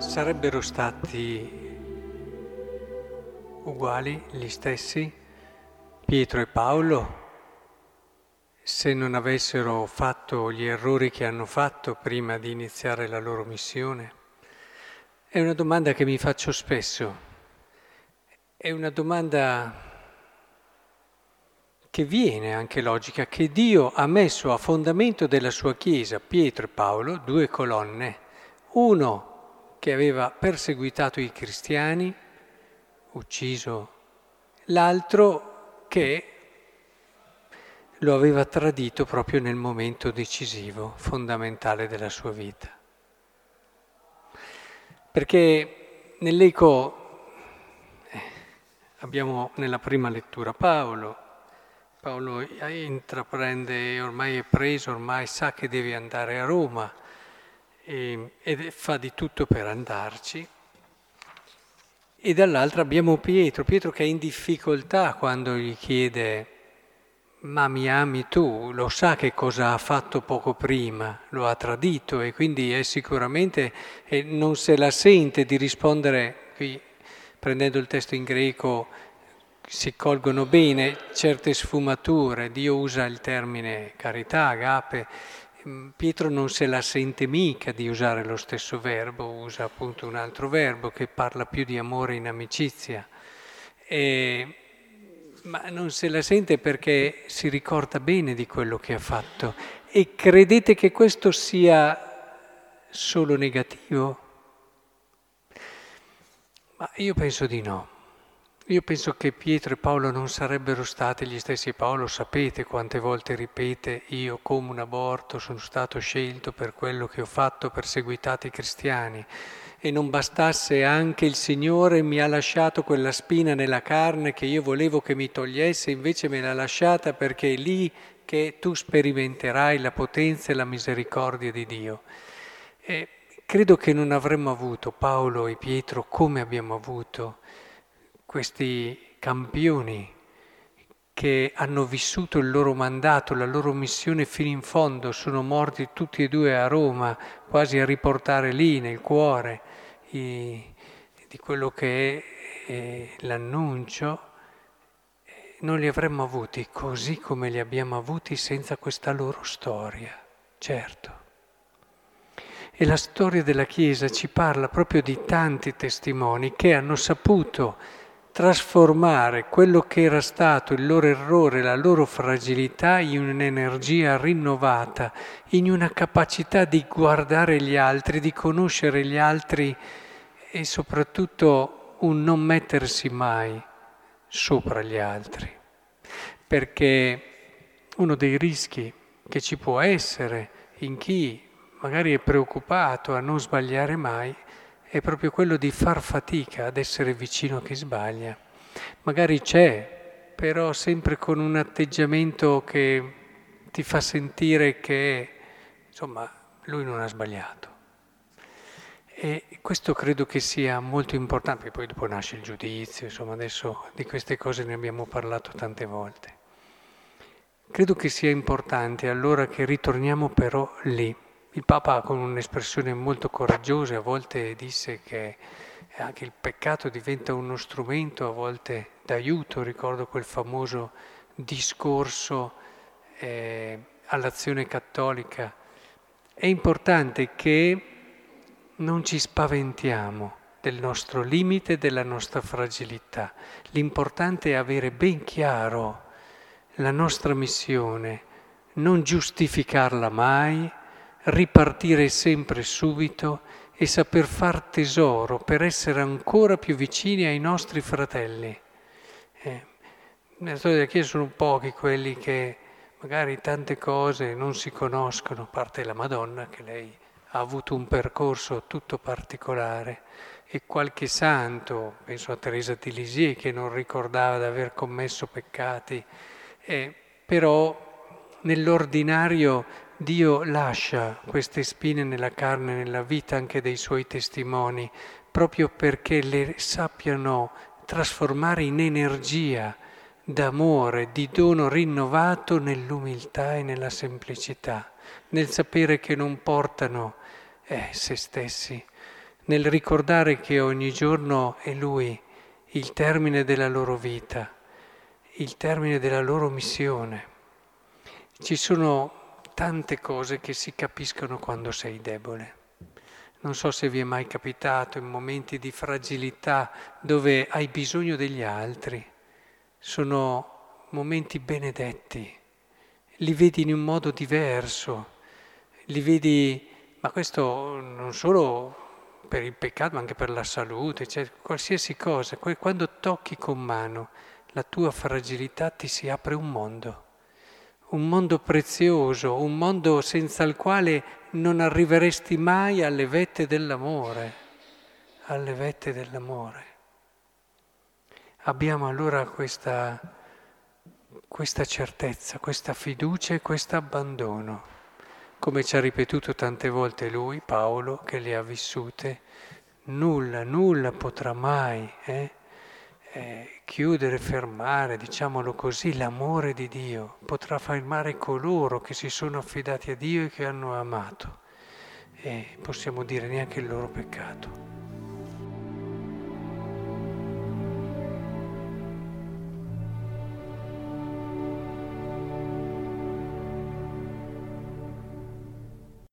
sarebbero stati uguali gli stessi Pietro e Paolo se non avessero fatto gli errori che hanno fatto prima di iniziare la loro missione? È una domanda che mi faccio spesso, è una domanda che viene anche logica, che Dio ha messo a fondamento della sua Chiesa, Pietro e Paolo, due colonne, uno che aveva perseguitato i cristiani, ucciso, l'altro che lo aveva tradito proprio nel momento decisivo, fondamentale della sua vita. Perché nell'eco abbiamo nella prima lettura Paolo intraprende, ormai è preso, ormai sa che deve andare a Roma e fa di tutto per andarci. E dall'altra abbiamo Pietro che è in difficoltà quando gli chiede «Ma mi ami tu?». Lo sa che cosa ha fatto poco prima, lo ha tradito e quindi è sicuramente, non se la sente di rispondere, qui prendendo il testo in greco, si colgono bene certe sfumature, Dio usa il termine carità, agape, Pietro non se la sente mica di usare lo stesso verbo, usa appunto un altro verbo che parla più di amore in amicizia, ma non se la sente perché si ricorda bene di quello che ha fatto. E credete che questo sia solo negativo? Ma io penso di no. Io penso che Pietro e Paolo non sarebbero stati gli stessi. Paolo, sapete quante volte ripete: io come un aborto sono stato scelto per quello che ho fatto, perseguitato i cristiani, e non bastasse anche il Signore mi ha lasciato quella spina nella carne che io volevo che mi togliesse, invece me l'ha lasciata perché è lì che tu sperimenterai la potenza e la misericordia di Dio. E credo che non avremmo avuto Paolo e Pietro come abbiamo avuto questi campioni che hanno vissuto il loro mandato, la loro missione fino in fondo, sono morti tutti e due a Roma, quasi a riportare lì nel cuore di quello che è l'annuncio. Non li avremmo avuti così come li abbiamo avuti senza questa loro storia, certo. E la storia della Chiesa ci parla proprio di tanti testimoni che hanno saputo trasformare quello che era stato il loro errore, la loro fragilità, in un'energia rinnovata, in una capacità di guardare gli altri, di conoscere gli altri e soprattutto un non mettersi mai sopra gli altri. Perché uno dei rischi che ci può essere in chi magari è preoccupato a non sbagliare mai è proprio quello di far fatica ad essere vicino a chi sbaglia. Magari c'è, però sempre con un atteggiamento che ti fa sentire che, insomma, lui non ha sbagliato. E questo credo che sia molto importante, poi dopo nasce il giudizio, insomma, adesso di queste cose ne abbiamo parlato tante volte. Credo che sia importante allora che ritorniamo però lì. Il Papa, con un'espressione molto coraggiosa, a volte disse che anche il peccato diventa uno strumento, a volte d'aiuto. Ricordo quel famoso discorso all'Azione Cattolica. È importante che non ci spaventiamo del nostro limite, della nostra fragilità. L'importante è avere ben chiaro la nostra missione, non giustificarla mai, ripartire sempre subito e saper far tesoro per essere ancora più vicini ai nostri fratelli. Nella storia della Chiesa sono pochi quelli che magari tante cose non si conoscono, a parte la Madonna, che lei ha avuto un percorso tutto particolare, e qualche santo, penso a Teresa di Lisie, che non ricordava di aver commesso peccati, però nell'ordinario Dio lascia queste spine nella carne, nella vita anche dei suoi testimoni, proprio perché le sappiano trasformare in energia d'amore, di dono rinnovato nell'umiltà e nella semplicità, nel sapere che non portano se stessi, nel ricordare che ogni giorno è Lui il termine della loro vita, il termine della loro missione. Ci sono tante cose che si capiscono quando sei debole. Non so se vi è mai capitato in momenti di fragilità dove hai bisogno degli altri. Sono momenti benedetti, li vedi in un modo diverso, li vedi, ma questo non solo per il peccato, ma anche per la salute, cioè qualsiasi cosa. Quando tocchi con mano la tua fragilità ti si apre un mondo prezioso, un mondo senza il quale non arriveresti mai alle vette dell'amore, alle vette dell'amore. Abbiamo allora questa certezza, questa fiducia e questo abbandono. Come ci ha ripetuto tante volte lui, Paolo, che le ha vissute, nulla potrà mai chiudere, fermare, diciamolo così, l'amore di Dio. Potrà fermare coloro che si sono affidati a Dio e che hanno amato. E possiamo dire neanche il loro peccato.